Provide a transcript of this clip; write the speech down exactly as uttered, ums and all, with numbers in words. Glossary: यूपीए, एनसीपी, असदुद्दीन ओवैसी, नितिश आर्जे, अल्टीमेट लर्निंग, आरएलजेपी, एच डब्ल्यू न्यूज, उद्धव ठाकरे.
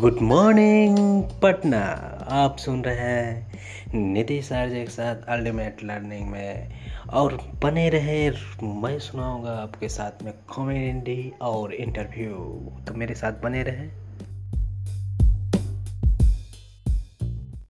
Good morning Patna. आप सुन रहे हैं नितिश आर्जे के साथ अल्टीमेट लर्निंग में, और बने रहे। मैं सुनाऊंगा आपके साथ में कॉमेडी और इंटरव्यू, तो मेरे साथ बने रहे।